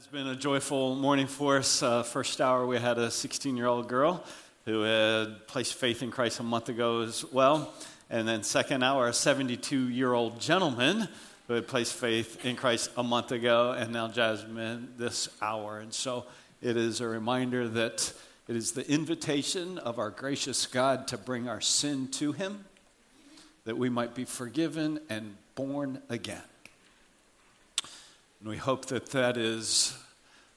It's been a joyful morning for us. First hour, we had a 16-year-old girl who had placed faith in Christ a month ago as well. And then second hour, a 72-year-old gentleman who had placed faith in Christ a month ago, and now Jasmine this hour. And so it is a reminder that it is the invitation of our gracious God to bring our sin to him, that we might be forgiven and born again. And we hope that that is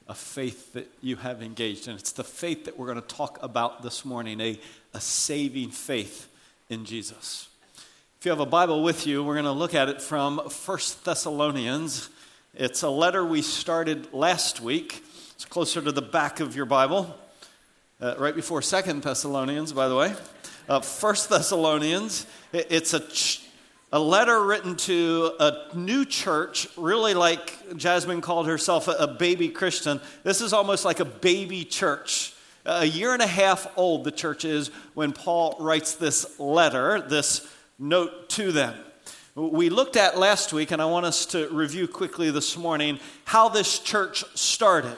a faith that you have engaged in. It's the faith that we're going to talk about this morning, a saving faith in Jesus. If you have a Bible with you, we're going to look at it from 1 Thessalonians. It's a letter we started last week. It's closer to the back of your Bible, right before 2 Thessalonians, by the way. 1 Thessalonians, it's a letter written to a new church, really like Jasmine called herself a baby Christian. This is almost like a baby church. A year and a half old the church is when Paul writes this letter, this note to them. We looked at last week, and I want us to review quickly this morning, how this church started.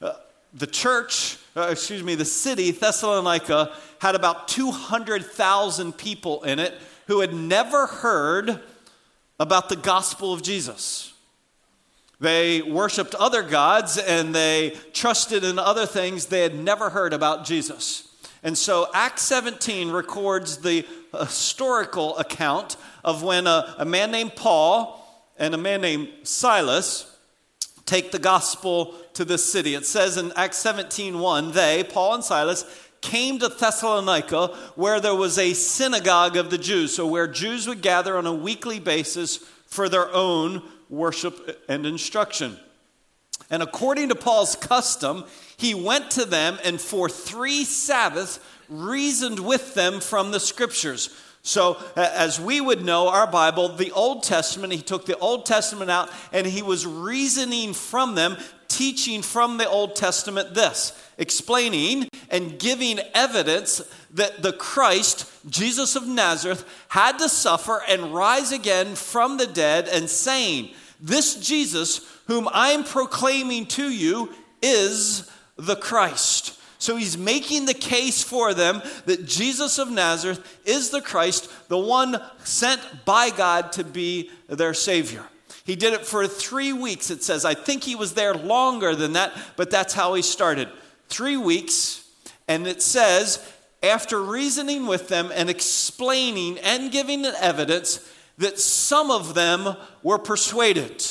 The city, Thessalonica, had about 200,000 people in it who had never heard about the gospel of Jesus. They worshiped other gods and they trusted in other things. They had never heard about Jesus. And so Acts 17 records the historical account of when a man named Paul and a man named Silas take the gospel to this city. It says in Acts 17:1, they, Paul and Silas, came to Thessalonica, where there was a synagogue of the Jews, so where Jews would gather on a weekly basis for their own worship and instruction. And according to Paul's custom, he went to them and for 3 Sabbaths reasoned with them from the Scriptures. So as we would know, our Bible, the Old Testament, he took the Old Testament out and he was reasoning from them, teaching from the Old Testament this, explaining and giving evidence that the Christ, Jesus of Nazareth, had to suffer and rise again from the dead, and saying, this Jesus whom I'm proclaiming to you is the Christ. So he's making the case for them that Jesus of Nazareth is the Christ, the one sent by God to be their Savior. He did it for 3 weeks, it says. I think he was there longer than that, but that's how he started. 3 weeks, and it says, after reasoning with them and explaining and giving evidence, that some of them were persuaded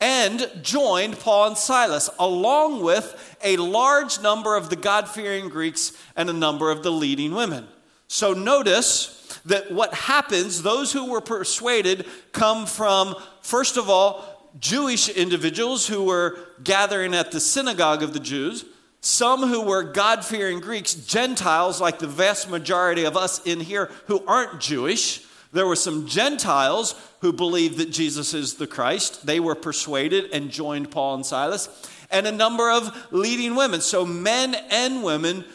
and joined Paul and Silas, along with a large number of the God-fearing Greeks and a number of the leading women. So notice that what happens, those who were persuaded come from, first of all, Jewish individuals who were gathering at the synagogue of the Jews, some who were God-fearing Greeks, Gentiles like the vast majority of us in here who aren't Jewish. There were some Gentiles who believed that Jesus is the Christ. They were persuaded and joined Paul and Silas, and a number of leading women. So men and women,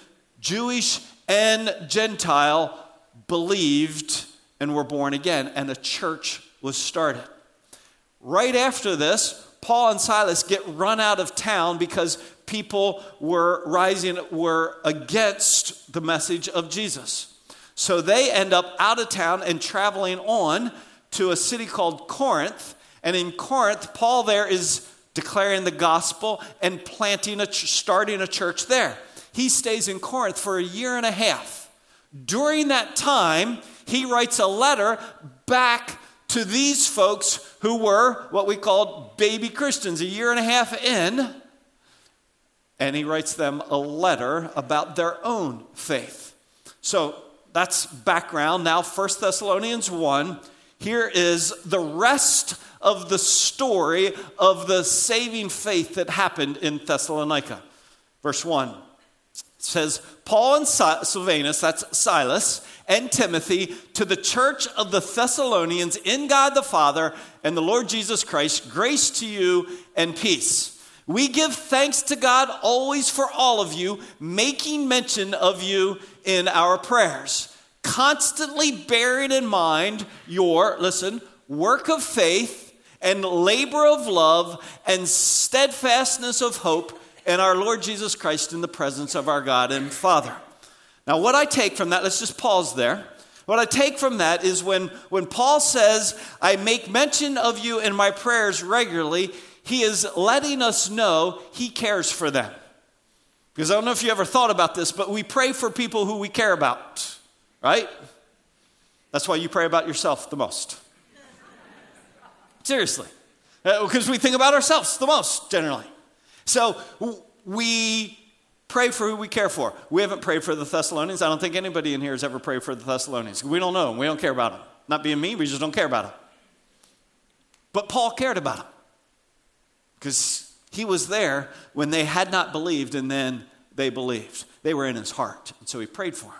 Jewish and Gentile, believed and were born again, and a church was started. Right after this, Paul and Silas get run out of town because people were against the message of Jesus. So they end up out of town and traveling on to a city called Corinth. And in Corinth, Paul there is declaring the gospel and starting a church there. He stays in Corinth for a year and a half. During that time, he writes a letter back to these folks who were what we called baby Christians, a year and a half in. And he writes them a letter about their own faith. So that's background. Now, 1 Thessalonians 1, here is the rest of the story of the saving faith that happened in Thessalonica. Verse 1, it says, Paul and Silvanus, that's Silas, and Timothy, to the church of the Thessalonians in God the Father and the Lord Jesus Christ, grace to you and peace. We give thanks to God always for all of you, making mention of you in our prayers, constantly bearing in mind your, listen, work of faith and labor of love and steadfastness of hope in our Lord Jesus Christ in the presence of our God and Father. Now, what I take from that, let's just pause there. What I take from that is when Paul says, I make mention of you in my prayers regularly, he is letting us know he cares for them. Because I don't know if you ever thought about this, but we pray for people who we care about, right? That's why you pray about yourself the most. Seriously. Because we think about ourselves the most, generally. So we pray for who we care for. We haven't prayed for the Thessalonians. I don't think anybody in here has ever prayed for the Thessalonians. We don't know them. We don't care about them. Not being mean, we just don't care about them. But Paul cared about them. Because he was there when they had not believed, and then they believed. They were in his heart, and so he prayed for them.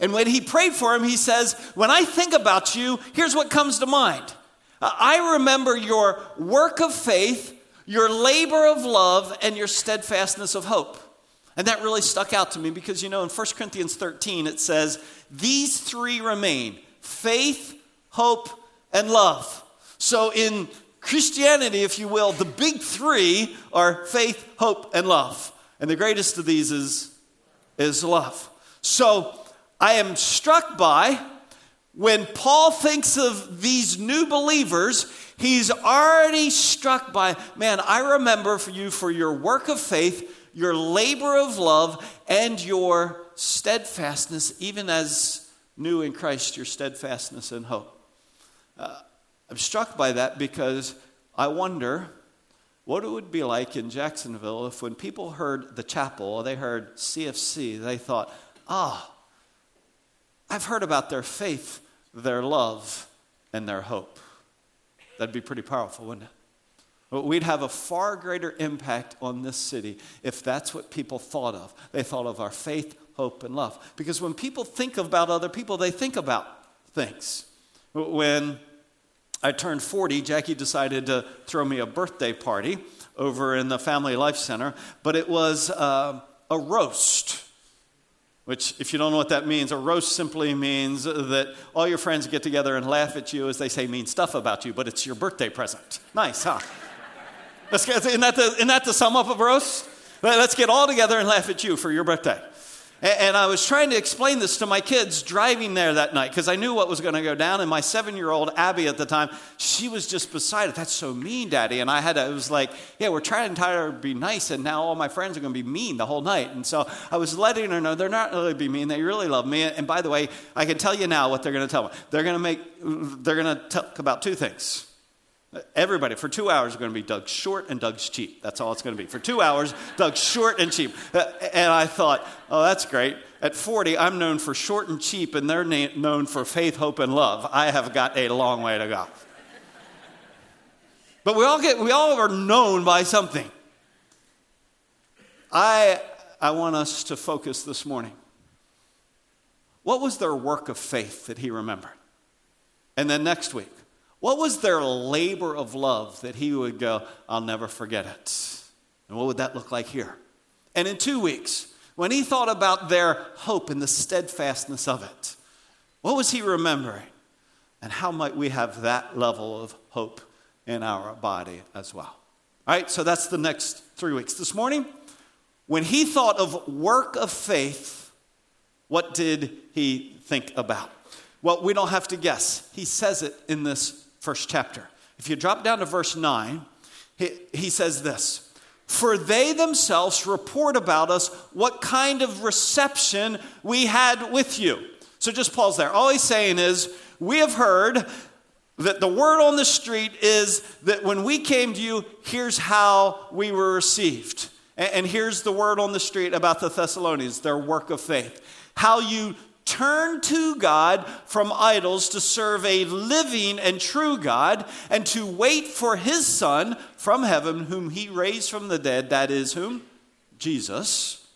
And when he prayed for them, he says, when I think about you, here's what comes to mind. I remember your work of faith, your labor of love, and your steadfastness of hope. And that really stuck out to me because, you know, in 1 Corinthians 13, it says, these three remain, faith, hope, and love. So in Christianity, if you will, the big three are faith, hope, and love. And the greatest of these is love. So I am struck by when Paul thinks of these new believers, he's already struck by, man, I remember for you for your work of faith, your labor of love, and your steadfastness, even as new in Christ, your steadfastness and hope. I'm struck by that because I wonder what it would be like in Jacksonville if when people heard the chapel or they heard CFC, they thought, I've heard about their faith, their love, and their hope. That'd be pretty powerful, wouldn't it? But we'd have a far greater impact on this city if that's what people thought of. They thought of our faith, hope, and love. Because when people think about other people, they think about things. When I turned 40, Jackie decided to throw me a birthday party over in the Family Life Center, but it was a roast, which if you don't know what that means, a roast simply means that all your friends get together and laugh at you as they say mean stuff about you, but it's your birthday present. Nice, huh? Isn't that the sum up of roast? Let's get all together and laugh at you for your birthday. And I was trying to explain this to my kids driving there that night because I knew what was going to go down. And my 7-year-old Abby at the time, she was just beside it. That's so mean, Daddy. And it was like, yeah, we're trying to be nice. And now all my friends are going to be mean the whole night. And so I was letting her know they're not really be mean. They really love me. And by the way, I can tell you now what they're going to tell me. They're going to talk about two things. Everybody, for 2 hours, are going to be Doug's short and Doug's cheap. That's all it's going to be. For 2 hours, Doug's short and cheap. And I thought, oh, that's great. At 40, I'm known for short and cheap, and they're known for faith, hope, and love. I have got a long way to go. But we all are known by something. I want us to focus this morning. What was their work of faith that he remembered? And then next week, what was their labor of love that he would go, I'll never forget it? And what would that look like here? And in 2 weeks, when he thought about their hope and the steadfastness of it, what was he remembering? And how might we have that level of hope in our body as well? All right, so that's the next 3 weeks. This morning, when he thought of work of faith, what did he think about? Well, we don't have to guess. He says it in this first chapter. If you drop down to verse 9, he says this, for they themselves report about us what kind of reception we had with you. So just pause there. All he's saying is, we have heard that the word on the street is that when we came to you, here's how we were received. And here's the word on the street about the Thessalonians, their work of faith. How you turn to God from idols to serve a living and true God and to wait for his Son from heaven, whom he raised from the dead, that is whom? Jesus,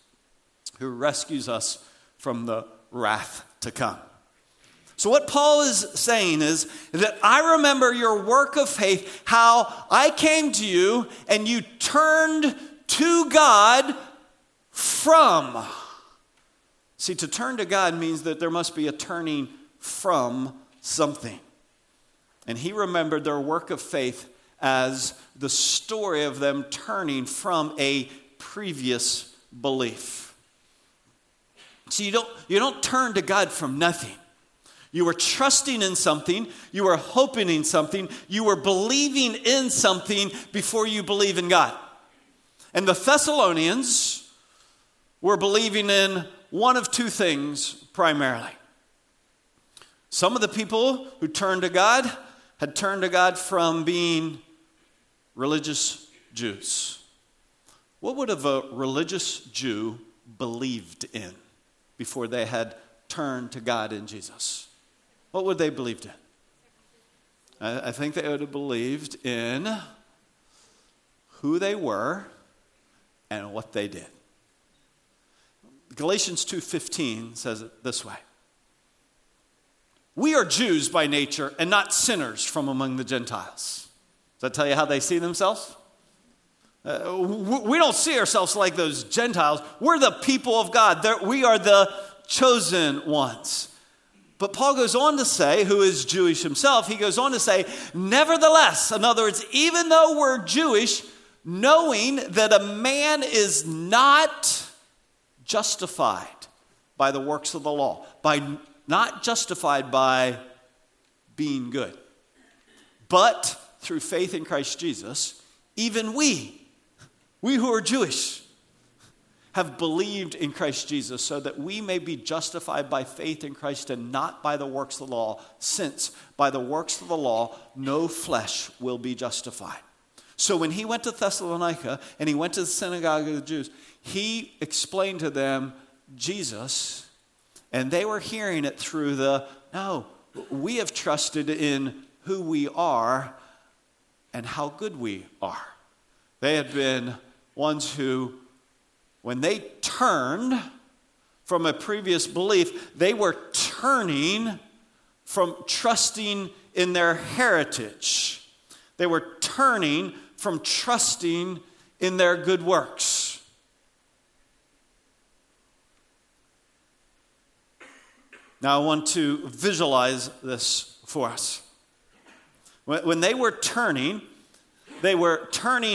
who rescues us from the wrath to come. So what Paul is saying is that I remember your work of faith, how I came to you and you turned to God from. See, to turn to God means that there must be a turning from something. And he remembered their work of faith as the story of them turning from a previous belief. So you don't turn to God from nothing. You were trusting in something, you were hoping in something, you were believing in something before you believe in God. And the Thessalonians were believing in one of two things primarily. Some of the people who turned to God had turned to God from being religious Jews. What would have a religious Jew believed in before they had turned to God in Jesus? What would they have believed in? I think they would have believed in who they were and what they did. Galatians 2:15 says it this way. We are Jews by nature and not sinners from among the Gentiles. Does that tell you how they see themselves? We don't see ourselves like those Gentiles. We're the people of God. We are the chosen ones. But Paul goes on to say, who is Jewish himself, he goes on to say, nevertheless, in other words, even though we're Jewish, knowing that a man is not justified by the works of the law, not justified by being good, but through faith in Christ Jesus, even we who are Jewish, have believed in Christ Jesus so that we may be justified by faith in Christ and not by the works of the law, since by the works of the law, no flesh will be justified. So when he went to Thessalonica and he went to the synagogue of the Jews, he explained to them Jesus. And they were hearing it through we have trusted in who we are and how good we are. They had been ones who, when they turned from a previous belief, they were turning from trusting in their heritage. They were turning from trusting in their good works. Now, I want to visualize this for us. When they were turning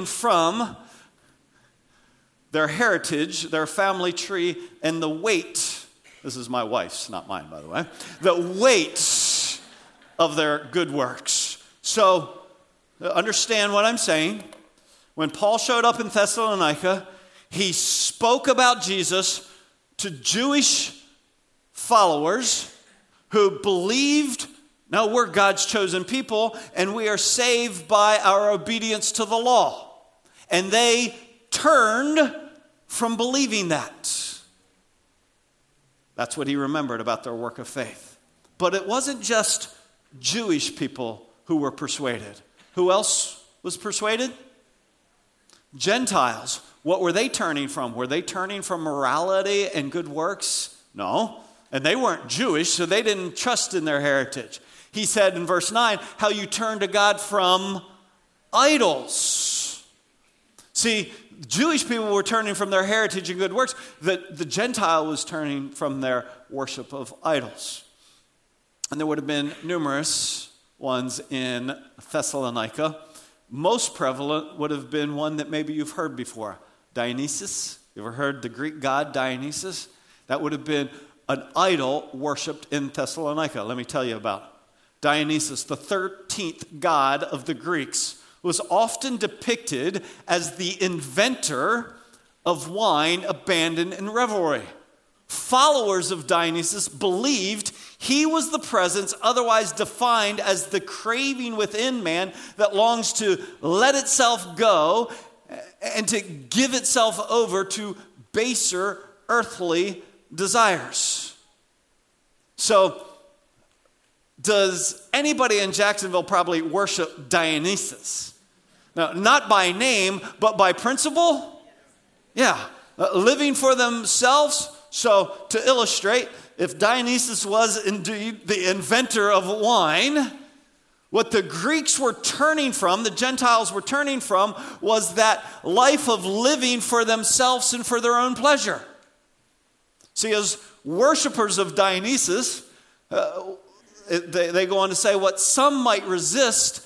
from their heritage, their family tree, and the weight. This is my wife's, not mine, by the way. The weights of their good works. So, understand what I'm saying. When Paul showed up in Thessalonica, he spoke about Jesus to Jewish followers who believed, no, we're God's chosen people, and we are saved by our obedience to the law. And they turned from believing that. That's what he remembered about their work of faith. But it wasn't just Jewish people who were persuaded. Who else was persuaded? Gentiles. What were they turning from? Were they turning from morality and good works? No. And they weren't Jewish, so they didn't trust in their heritage. He said in verse 9, how you turn to God from idols. See, Jewish people were turning from their heritage and good works. The Gentile was turning from their worship of idols. And there would have been numerous ones in Thessalonica. Most prevalent would have been one that maybe you've heard before. Dionysus. You ever heard the Greek god Dionysus? That would have been an idol worshipped in Thessalonica. Let me tell you about it. Dionysus, the 13th god of the Greeks, was often depicted as the inventor of wine, abandon, and revelry. Followers of Dionysus believed he was the presence otherwise defined as the craving within man that longs to let itself go and to give itself over to baser earthly desires. So, does anybody in Jacksonville probably worship Dionysus? Now, not by name, but by principle? Yeah. Living for themselves. So, to illustrate, if Dionysus was indeed the inventor of wine, what the Greeks were turning from, the Gentiles were turning from, was that life of living for themselves and for their own pleasure. See, as worshipers of Dionysus, they go on to say, what some might resist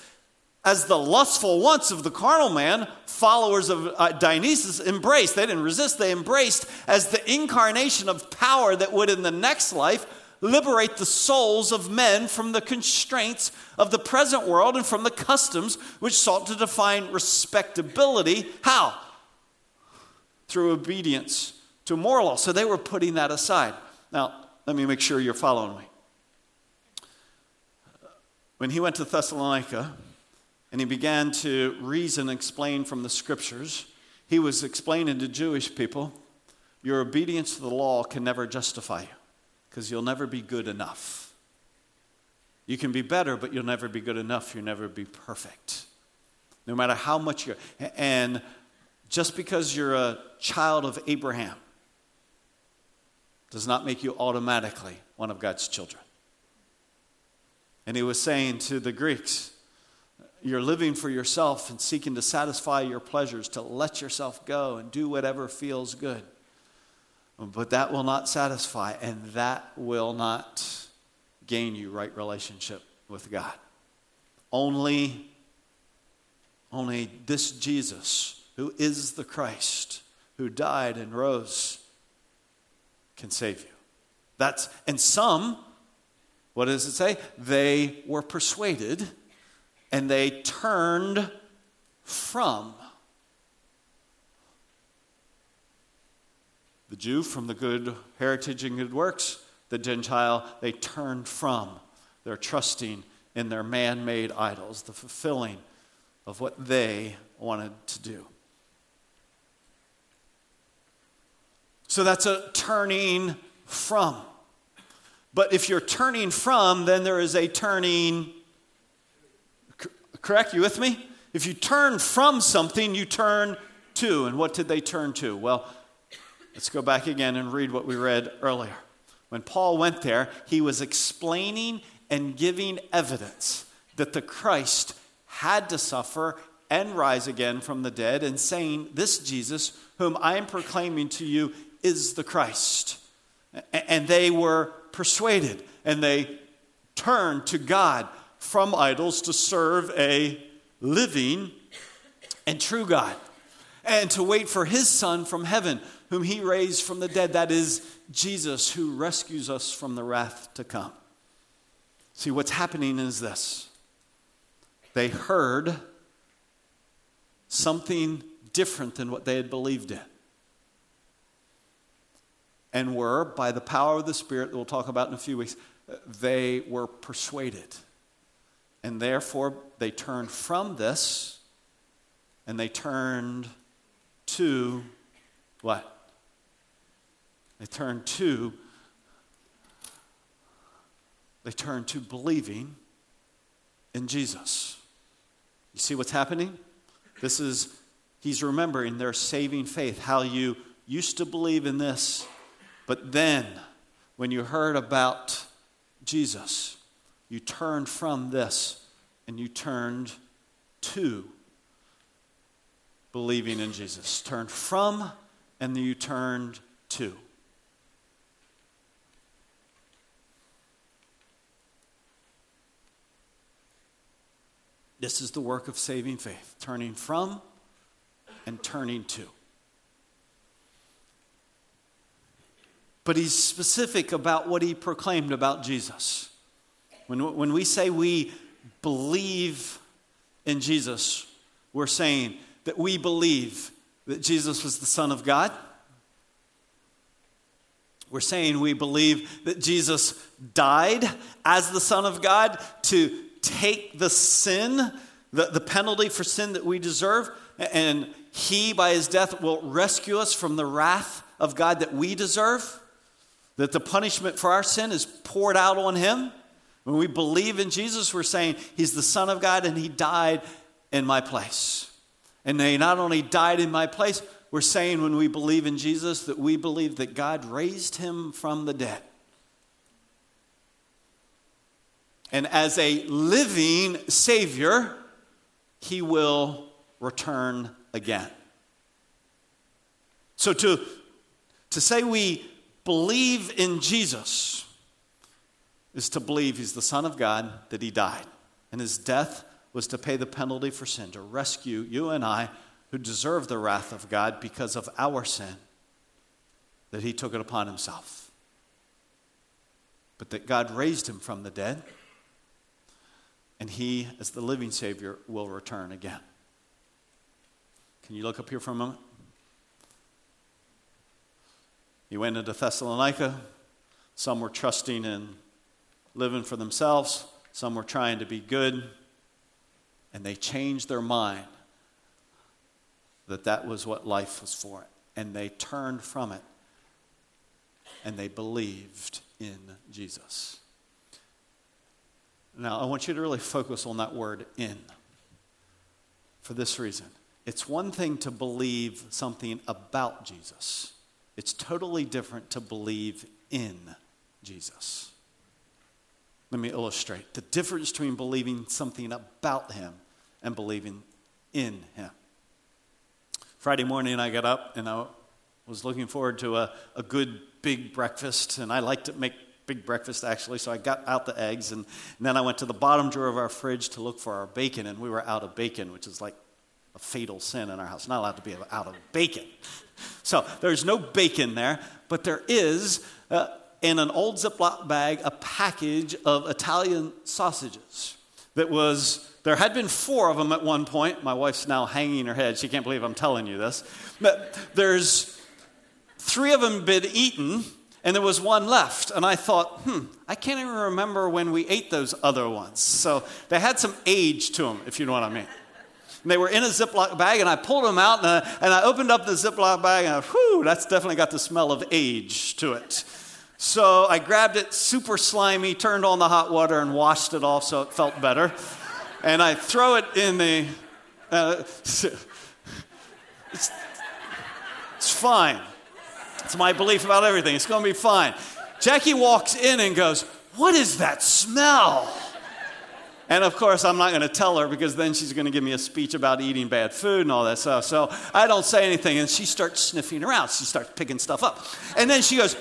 as the lustful wants of the carnal man, followers of Dionysus embraced. They didn't resist, they embraced as the incarnation of power that would in the next life liberate the souls of men from the constraints of the present world and from the customs which sought to define respectability. How? Through obedience to moral law. So they were putting that aside. Now, let me make sure you're following me. When he went to Thessalonica and he began to reason and explain from the scriptures, he was explaining to Jewish people, your obedience to the law can never justify you, because you'll never be good enough. You can be better, but you'll never be good enough. You'll never be perfect. No matter how much you're... And just because you're a child of Abraham does not make you automatically one of God's children. And he was saying to the Greeks, you're living for yourself and seeking to satisfy your pleasures, to let yourself go and do whatever feels good. But that will not satisfy, and that will not gain you right relationship with God. Only this Jesus, who is the Christ, who died and rose, can save you. And some, what does it say? They were persuaded, and they turned from the Jew from the good heritage and good works, the Gentile, they turned from their trusting in their man-made idols, the fulfilling of what they wanted to do. So that's a turning from. But if you're turning from, then there is a turning, correct? You with me? If you turn from something, you turn to. And what did they turn to? Well, let's go back again and read what we read earlier. When Paul went there, he was explaining and giving evidence that the Christ had to suffer and rise again from the dead, and saying, this Jesus, whom I am proclaiming to you, is the Christ. And they were persuaded, and they turned to God from idols to serve a living and true God, and to wait for his Son from heaven, whom he raised from the dead, that is Jesus, who rescues us from the wrath to come. See, what's happening is this. They heard something different than what they had believed in, and were, by the power of the Spirit that we'll talk about in a few weeks, they were persuaded, and therefore they turned from this, and they turned to what? They turn to believing in Jesus. You see what's happening? He's remembering their saving faith, how you used to believe in this, but then when you heard about Jesus, you turned from this and you turned to believing in Jesus. Turned from and you turned to. This is the work of saving faith, turning from and turning to. But he's specific about what he proclaimed about Jesus. When we say we believe in Jesus, we're saying that we believe that Jesus was the Son of God. We're saying we believe that Jesus died as the Son of God to take the sin, the penalty for sin that we deserve, and he, by his death, will rescue us from the wrath of God that we deserve, that the punishment for our sin is poured out on him. When we believe in Jesus, we're saying he's the Son of God and he died in my place. And they not only died in my place, we're saying when we believe in Jesus that we believe that God raised him from the dead. And as a living Savior, he will return again. So to say we believe in Jesus is to believe he's the Son of God, that he died. And his death was to pay the penalty for sin, to rescue you and I who deserve the wrath of God because of our sin, that he took it upon himself. But that God raised him from the dead, and he, as the living Savior, will return again. Can you look up here for a moment? He went into Thessalonica. Some were trusting in living for themselves. Some were trying to be good. And they changed their mind that that was what life was for. And they turned from it. And they believed in Jesus. Now, I want you to really focus on that word "in" for this reason. It's one thing to believe something about Jesus. It's totally different to believe in Jesus. Let me illustrate the difference between believing something about him and believing in him. Friday morning, I got up and I was looking forward to a good big breakfast, and I like to make big breakfast actually, so I got out the eggs, and then I went to the bottom drawer of our fridge to look for our bacon, and we were out of bacon, which is like a fatal sin in our house. Not allowed to be out of bacon. So there's no bacon there, but there is, in an old Ziploc bag, a package of Italian sausages that was, there had been 4 of them at one point. My wife's now hanging her head. She can't believe I'm telling you this. But there's 3 of them been eaten, and there was 1 left. And I thought, I can't even remember when we ate those other ones. So they had some age to them, if you know what I mean. And they were in a Ziploc bag, and I pulled them out, and I opened up the Ziploc bag, and that's definitely got the smell of age to it. So I grabbed it, super slimy, turned on the hot water, and washed it off so it felt better. And I throw it in the... It's fine. It's my belief about everything. It's going to be fine. Jackie walks in and goes, "What is that smell?" And of course, I'm not going to tell her because then she's going to give me a speech about eating bad food and all that stuff. So I don't say anything. And she starts sniffing around. She starts picking stuff up. And then she goes,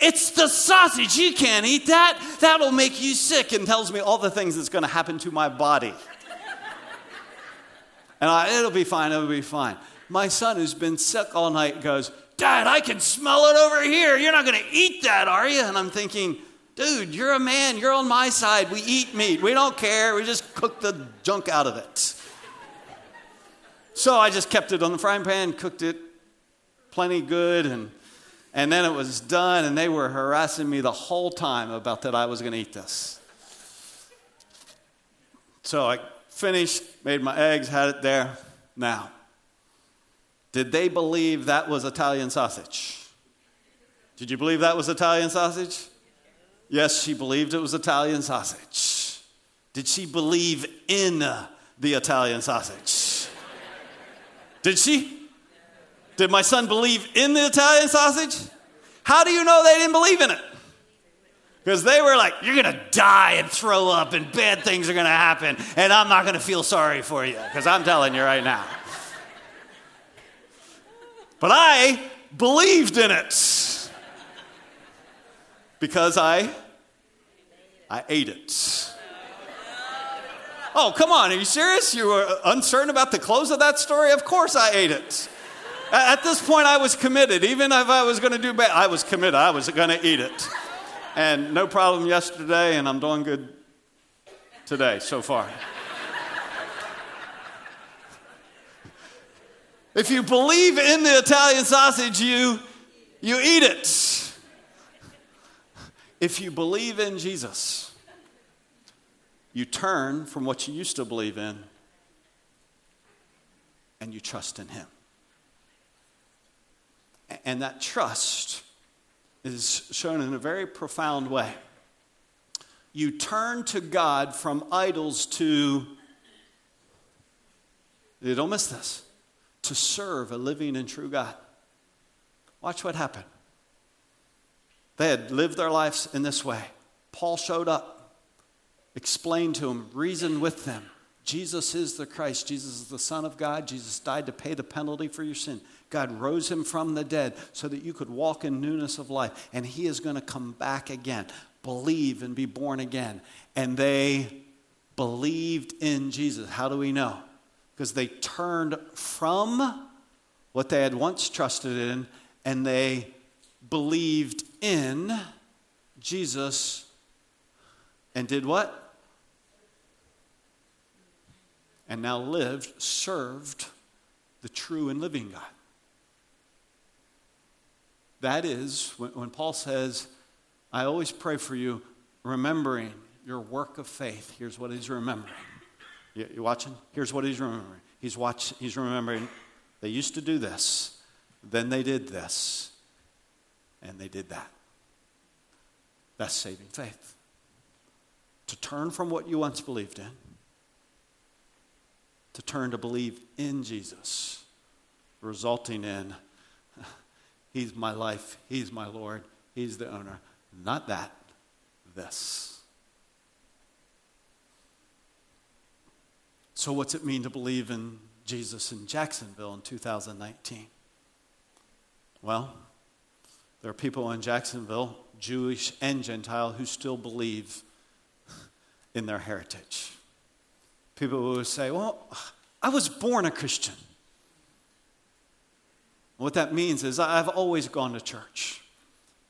"It's the sausage. You can't eat that. That'll make you sick," and tells me all the things that's going to happen to my body. And it'll be fine. It'll be fine. My son, who's been sick all night, goes, "Dad, I can smell it over here. You're not going to eat that, are you?" And I'm thinking, dude, you're a man. You're on my side. We eat meat. We don't care. We just cook the junk out of it. So I just kept it on the frying pan, cooked it plenty good, and then it was done, and they were harassing me the whole time about that I was going to eat this. So I finished, made my eggs, had it there. Now, did they believe that was Italian sausage? Did you believe that was Italian sausage? Yes, she believed it was Italian sausage. Did she believe in the Italian sausage? Did she? Did my son believe in the Italian sausage? How do you know they didn't believe in it? Because they were like, "You're going to die and throw up and bad things are going to happen. And I'm not going to feel sorry for you." Because I'm telling you right now. But I believed in it. Because I ate it. Oh, come on. Are you serious? You were uncertain about the close of that story? Of course I ate it. At this point, I was committed. Even if I was going to do bad, I was committed. I was going to eat it. And no problem yesterday, and I'm doing good today so far. If you believe in the Italian sausage, you eat it. If you believe in Jesus, you turn from what you used to believe in and you trust in him. And that trust is shown in a very profound way. You turn to God from idols to, you don't miss this, to serve a living and true God. Watch what happened. They had lived their lives in this way. Paul showed up, explained to them, reasoned with them. Jesus is the Christ. Jesus is the Son of God. Jesus died to pay the penalty for your sin. God rose him from the dead so that you could walk in newness of life. And he is going to come back again. believe and be born again. And they believed in Jesus. How do we know? Because they turned from what they had once trusted in, and they believed in Jesus and did what? And now lived, served the true and living God. That is, when Paul says, I always pray for you, remembering your work of faith. Here's what he's remembering. You watching? Here's what he's remembering. He's remembering they used to do this, then they did this, and they did that. That's saving faith. To turn from what you once believed in, to turn to believe in Jesus, resulting in He's my life, He's my Lord, He's the owner. Not that, this. So what's it mean to believe in Jesus in Jacksonville in 2019? Well, there are people in Jacksonville, Jewish and Gentile, who still believe in their heritage. People who say, well, I was born a Christian. What that means is I've always gone to church.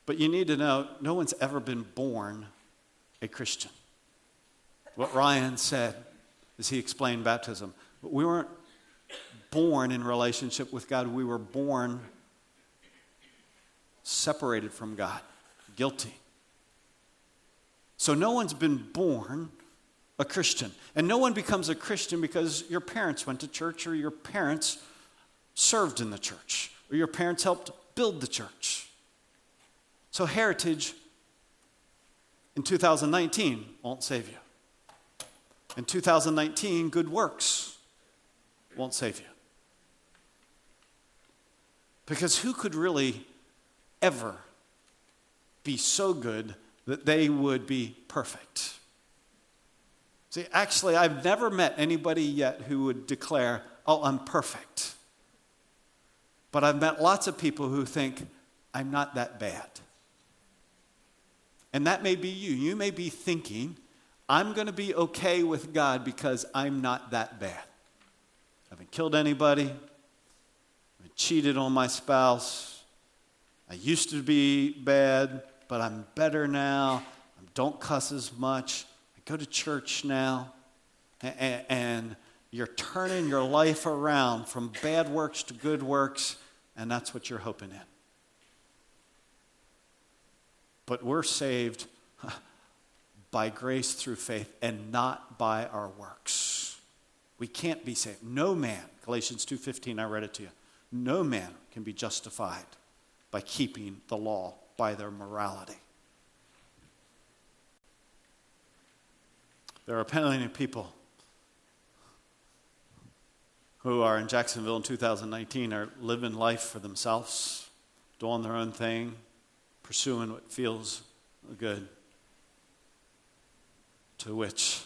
But you need to know, no one's ever been born a Christian. What Ryan said as he explained baptism, we weren't born in relationship with God. We were born separated from God, guilty. So no one's been born a Christian. And no one becomes a Christian because your parents went to church or your parents served in the church, or your parents helped build the church. So heritage in 2019 won't save you. In 2019, good works won't save you. Because who could really ever be so good that they would be perfect? See, actually, I've never met anybody yet who would declare, oh, I'm perfect. But I've met lots of people who think, I'm not that bad. And that may be you. You may be thinking, I'm going to be okay with God because I'm not that bad. I haven't killed anybody. I haven't cheated on my spouse. I used to be bad, but I'm better now. I don't cuss as much. I go to church now. And you're turning your life around from bad works to good works. And that's what you're hoping in. But we're saved by grace through faith and not by our works. We can't be saved. No man, Galatians 2:15, I read it to you. No man can be justified by keeping the law, by their morality. There are plenty of people who are in Jacksonville in 2019 are living life for themselves, doing their own thing, pursuing what feels good, to which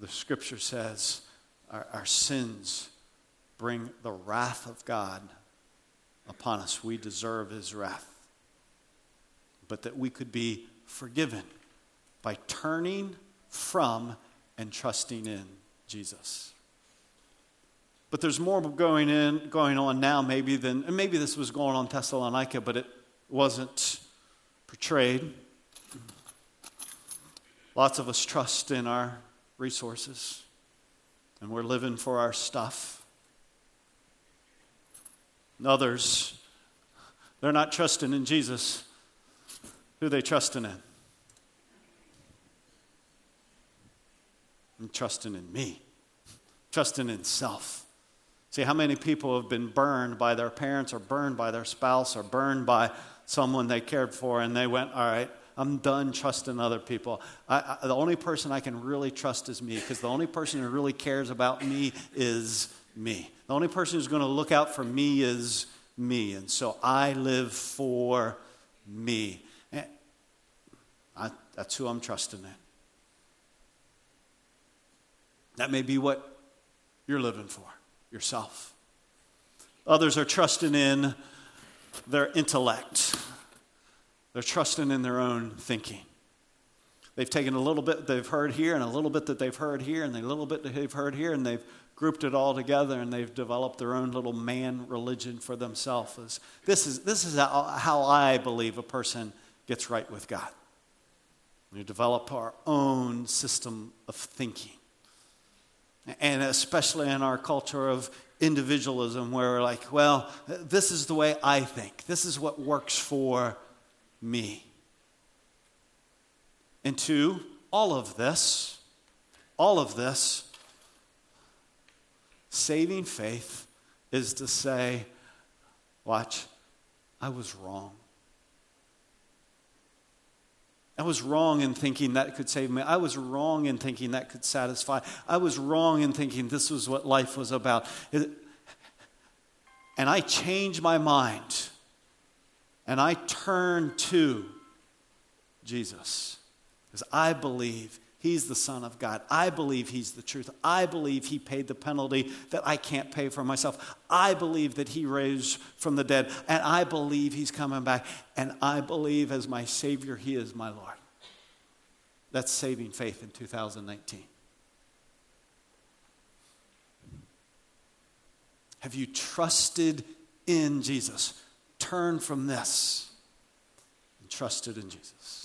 the scripture says our sins bring the wrath of God upon us. We deserve his wrath. But that we could be forgiven by turning from and trusting in Jesus. But there's more going on now maybe than, and maybe this was going on in Thessalonica, but it wasn't portrayed. Lots of us trust in our resources, and we're living for our stuff. And others, they're not trusting in Jesus. Who are they trusting in? I'm trusting in me. Trusting in self. See, how many people have been burned by their parents or burned by their spouse or burned by someone they cared for, and they went, all right, I'm done trusting other people. The only person I can really trust is me, because the only person who really cares about me is me. The only person who's going to look out for me is me, and so I live for me. That's who I'm trusting in. That may be what you're living for, yourself. Others are trusting in their intellect. They're trusting in their own thinking. They've taken a little bit they've heard here and a little bit that they've heard here and a little bit that they've heard here, and they've grouped it all together, and they've developed their own little man religion for themselves. This is how I believe a person gets right with God. We develop our own system of thinking. And especially in our culture of individualism, where we're like, well, this is the way I think. This is what works for me. And to all of this, saving faith is to say, watch, I was wrong. I was wrong in thinking that could save me. I was wrong in thinking that could satisfy. I was wrong in thinking this was what life was about. And I changed my mind. And I turned to Jesus. Because I believe He's the Son of God. I believe He's the truth. I believe He paid the penalty that I can't pay for myself. I believe that He raised from the dead. And I believe He's coming back. And I believe as my Savior, He is my Lord. That's saving faith in 2019. Have you trusted in Jesus? Turn from this and trusted in Jesus.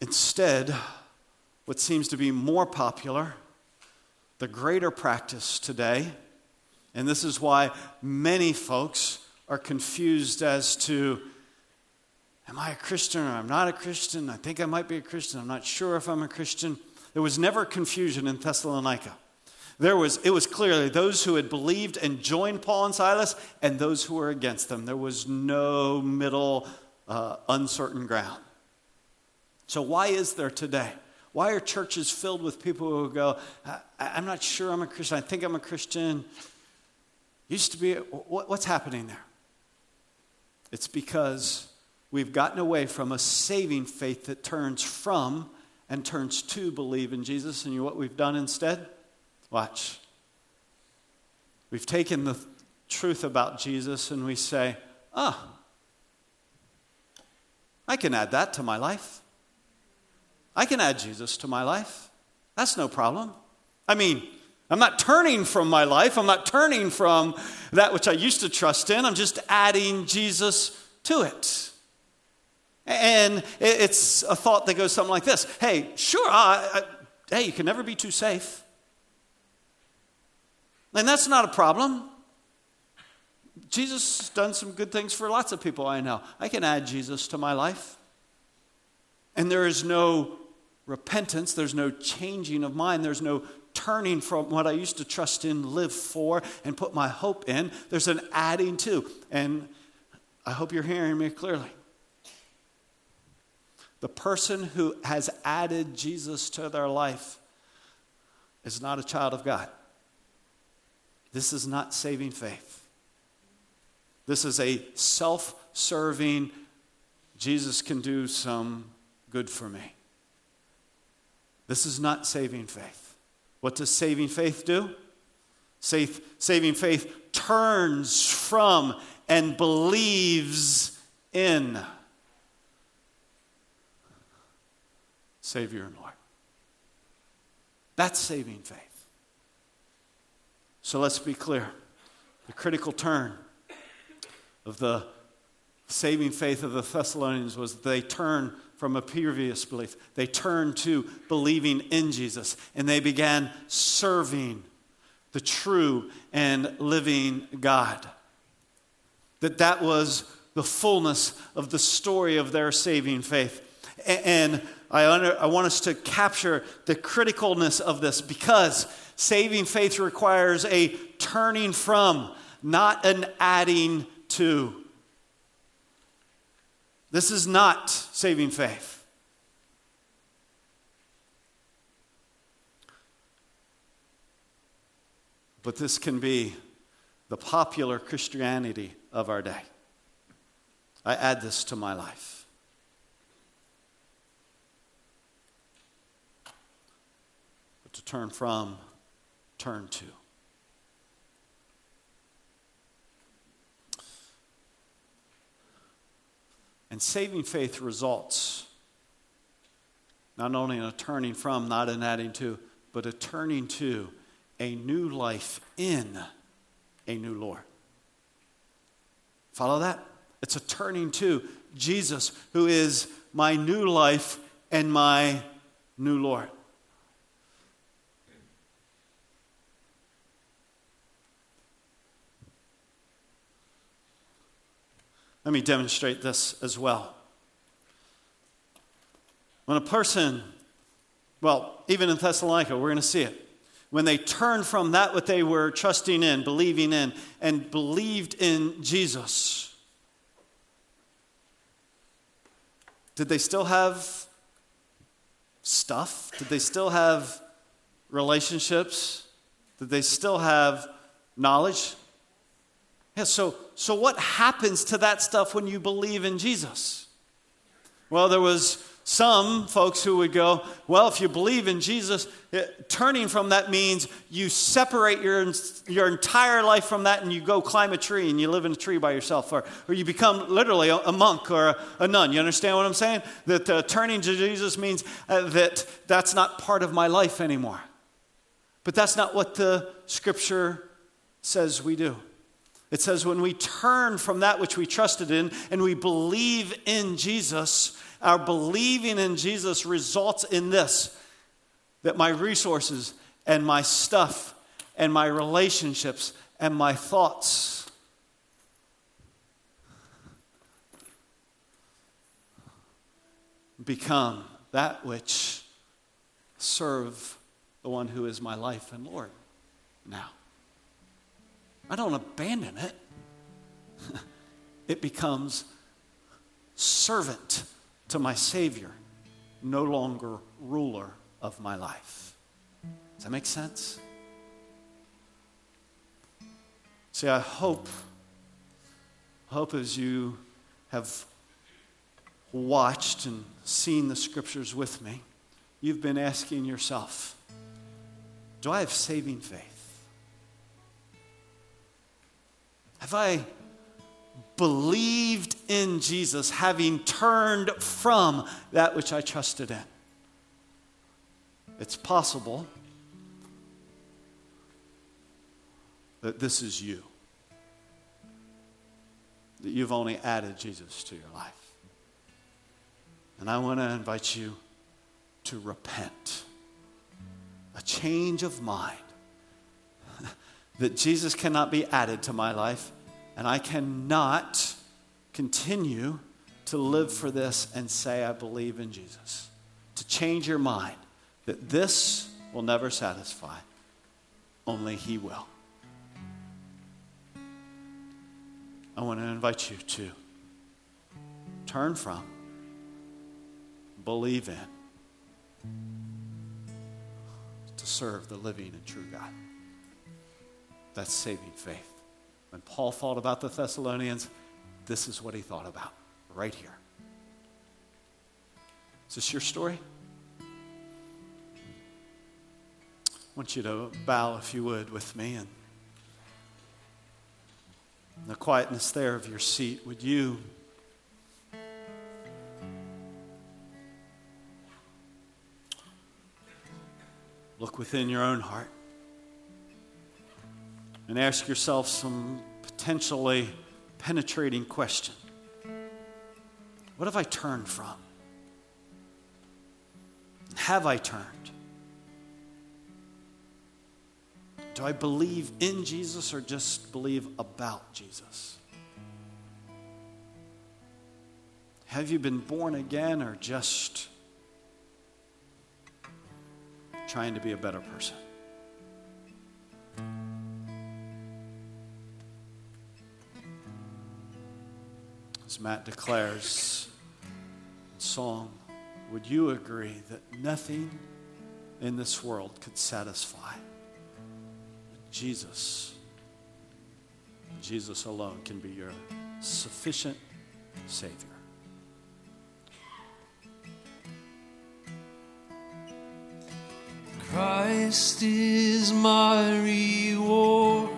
Instead, what seems to be more popular, the greater practice today, and this is why many folks are confused as to, am I a Christian or I'm not a Christian? I think I might be a Christian. I'm not sure if I'm a Christian. There was never confusion in Thessalonica. It was clearly those who had believed and joined Paul and Silas and those who were against them. There was no middle, uncertain ground. So why is there today? Why are churches filled with people who go, I'm not sure I'm a Christian. I think I'm a Christian. Used to be, what's happening there? It's because we've gotten away from a saving faith that turns from and turns to believe in Jesus. And you know what we've done instead? Watch. We've taken the truth about Jesus and we say, I can add that to my life. I can add Jesus to my life. That's no problem. I mean, I'm not turning from my life. I'm not turning from that which I used to trust in. I'm just adding Jesus to it. And it's a thought that goes something like this. Hey, sure, you can never be too safe. And that's not a problem. Jesus has done some good things for lots of people I know. I can add Jesus to my life. And there is no repentance, there's no changing of mind, there's no turning from what I used to trust in, live for, and put my hope in. There's an adding to. And I hope you're hearing me clearly. The person who has added Jesus to their life is not a child of God. This is not saving faith. This is a self-serving, Jesus can do some good for me. This is not saving faith. What does saving faith do? Saving faith turns from and believes in Savior and Lord. That's saving faith. So let's be clear. The critical turn of the saving faith of the Thessalonians was they turned from a previous belief. They turned to believing in Jesus, and they began serving the true and living God. That was the fullness of the story of their saving faith. And I want us to capture the criticalness of this, because saving faith requires a turning from, not an adding to. This is not saving faith. But this can be the popular Christianity of our day. I add this to my life. But to turn from, turn to. And saving faith results Not only a turning from, not an adding to, but a turning to a new life in a new Lord. Follow that? It's a turning to Jesus, who is my new life and my new Lord. Let me demonstrate this as well. When a person, well, even in Thessalonica, we're going to see it. When they turned from that what they were trusting in, believing in, and believed in Jesus, did they still have stuff? Did they still have relationships? Did they still have knowledge? Yeah, so what happens to that stuff when you believe in Jesus? Well, there was some folks who would go, well, if you believe in Jesus, turning from that means you separate your entire life from that and you go climb a tree and you live in a tree by yourself, or you become literally a monk or a nun. You understand what I'm saying? That turning to Jesus means that's not part of my life anymore. But that's not what the Scripture says we do. It says when we turn from that which we trusted in and we believe in Jesus, our believing in Jesus results in this, that my resources and my stuff and my relationships and my thoughts become that which serve the one who is my life and Lord now. I don't abandon it. It becomes servant to my Savior, no longer ruler of my life. Does that make sense? See, I hope as you have watched and seen the Scriptures with me, you've been asking yourself, do I have saving faith? Have I believed in Jesus, having turned from that which I trusted in? It's possible that this is you, that you've only added Jesus to your life. And I want to invite you to repent, a change of mind, that Jesus cannot be added to my life, and I cannot continue to live for this and say I believe in Jesus. To change your mind that this will never satisfy, only He will. I want to invite you to turn from, believe in, to serve the living and true God. That's saving faith. When Paul thought about the Thessalonians, this is what he thought about right here. Is this your story? I want you to bow, if you would, with me. And in the quietness there of your seat, would you look within your own heart and ask yourself some potentially penetrating question. What have I turned from? Have I turned? Do I believe in Jesus or just believe about Jesus? Have you been born again or just trying to be a better person? As Matt declares in song, would you agree that nothing in this world could satisfy? But Jesus alone can be your sufficient Savior. Christ is my reward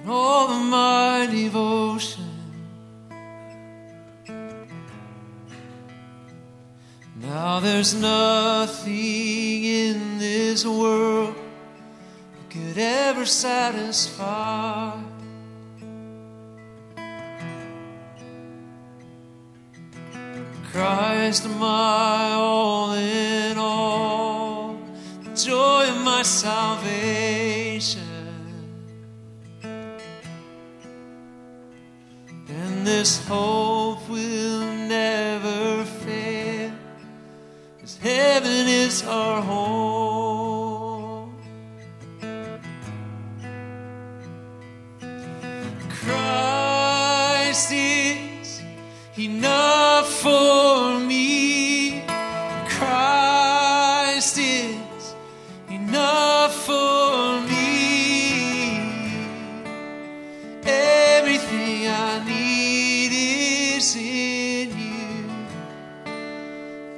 and all of my devotion. Now Now there's nothing in this world that could ever satisfy. Christ, my all in all, the joy of my salvation. And this hope will never fail, 'cause heaven is our home. Christ is enough for me. Christ is enough for me. Everything I need is in you.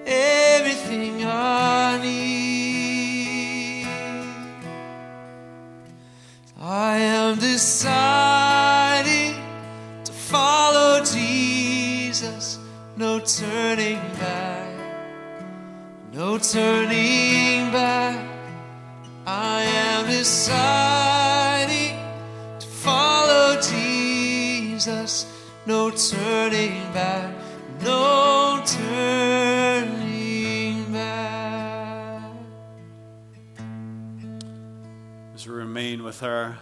Everything I need. I am deciding to follow Jesus. No turning back, no turning back. I am deciding to follow Jesus. No turning back, no turning back. As we remain with our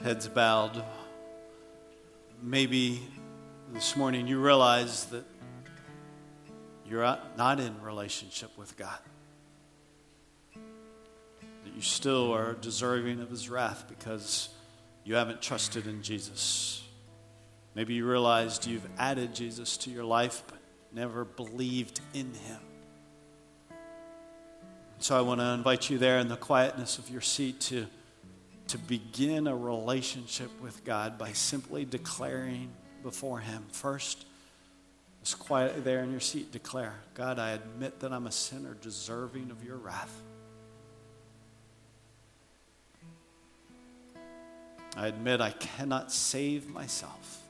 heads bowed, maybe this morning you realize that you're not in relationship with God, that you still are deserving of his wrath because you haven't trusted in Jesus. Maybe you realized you've added Jesus to your life but never believed in him. So I want to invite you there in the quietness of your seat to begin a relationship with God by simply declaring before him first. Just quietly there in your seat, declare, God, I admit that I'm a sinner deserving of your wrath. I admit I cannot save myself.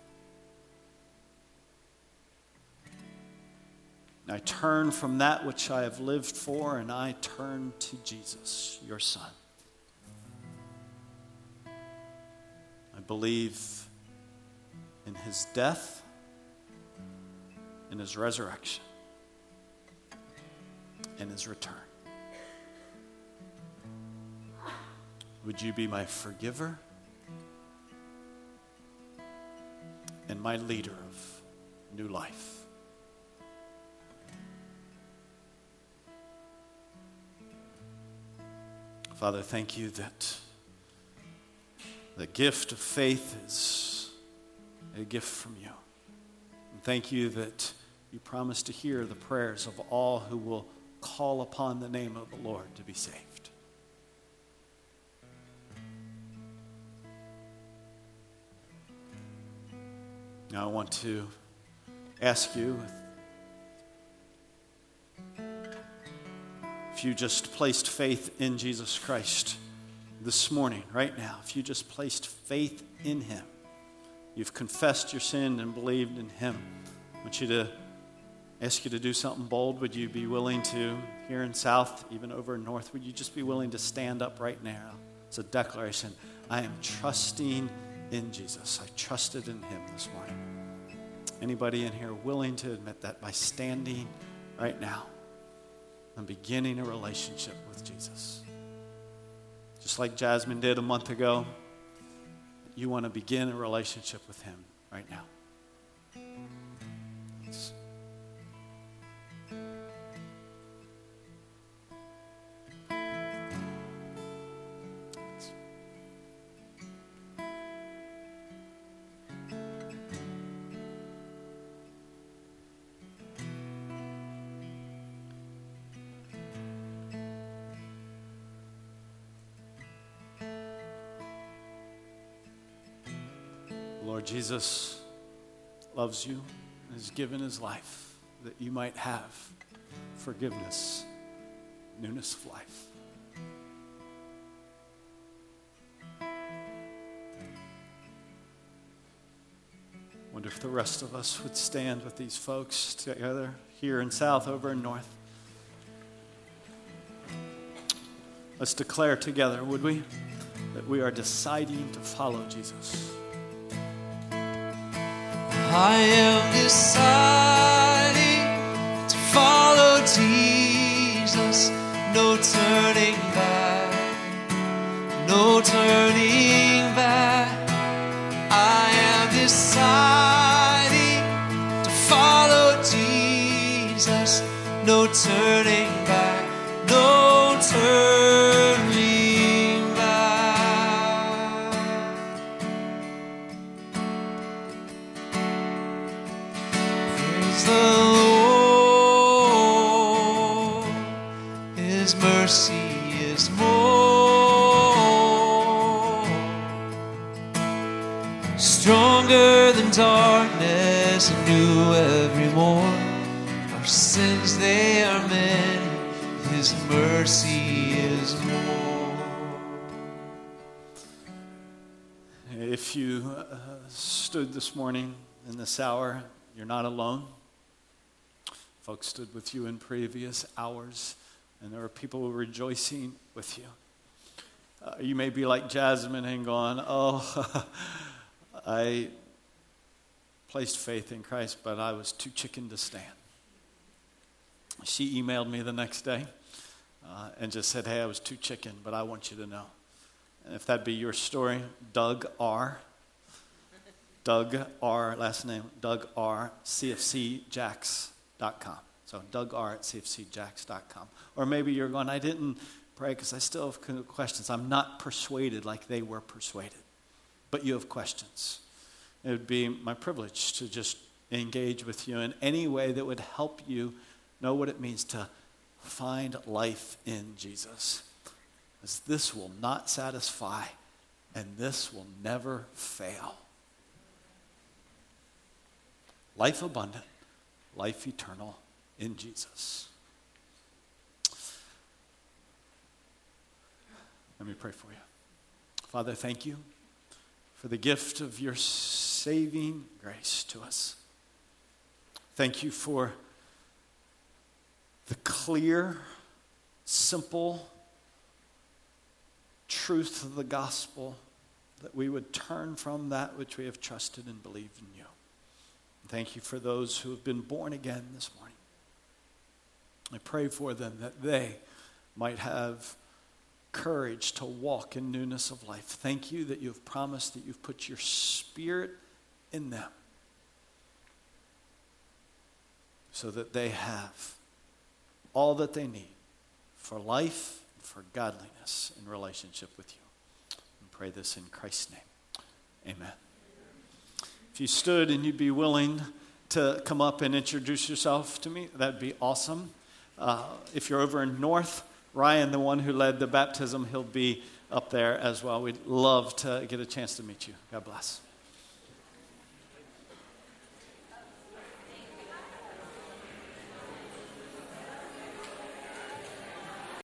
And I turn from that which I have lived for, and I turn to Jesus, your Son. I believe in his death, in his resurrection, and his return. Would you be my forgiver and my leader of new life? Father, thank you that the gift of faith is a gift from you. And thank you that you promise to hear the prayers of all who will call upon the name of the Lord to be saved. Now I want to ask you if you just placed faith in Jesus Christ this morning, right now, if you just placed faith in him, you've confessed your sin and believed in him. I want you to ask you to do something bold. Would you be willing to, here in South, even over in North, would you just be willing to stand up right now? It's a declaration. I am trusting in Jesus. I trusted in him this morning. Anybody in here willing to admit that by standing right now and beginning a relationship with Jesus? Just like Jasmine did a month ago, you want to begin a relationship with him right now. Lord Jesus loves you and has given his life that you might have forgiveness, newness of life. I wonder if the rest of us would stand with these folks together here in South, over in North. Let's declare together, would we, that we are deciding to follow Jesus. I am deciding to follow Jesus. No turning back, no turning back. I am deciding to follow Jesus. No turning back, no turning back. Praise the Lord, His mercy is more, stronger than darkness, and new every morn. Our sins, they are many, His mercy is more. If you stood this morning in this hour, you're not alone. Folks stood with you in previous hours, and there are people rejoicing with you. You may be like Jasmine and gone, oh, I placed faith in Christ, but I was too chicken to stand. She emailed me the next day and just said, hey, I was too chicken, but I want you to know. And if that be your story, Doug R, last name, Doug R, cfcjacks.com. So Doug R at cfcjacks.com. Or maybe you're going, I didn't pray because I still have questions. I'm not persuaded like they were persuaded. But you have questions. It would be my privilege to just engage with you in any way that would help you know what it means to find life in Jesus. Because this will not satisfy, and this will never fail. Life abundant, life eternal in Jesus. Let me pray for you. Father, thank you for the gift of your saving grace to us. Thank you for the clear, simple truth of the gospel, that we would turn from that which we have trusted and believed in you. And thank you for those who have been born again this morning. I pray for them that they might have courage to walk in newness of life. Thank you that you have promised that you've put your Spirit in them so that they have all that they need for life, for godliness, in relationship with you. And pray this in Christ's name. Amen. If you stood and you'd be willing to come up and introduce yourself to me, that'd be awesome. If you're over in North, Ryan, the one who led the baptism, he'll be up there as well. We'd love to get a chance to meet you. God bless.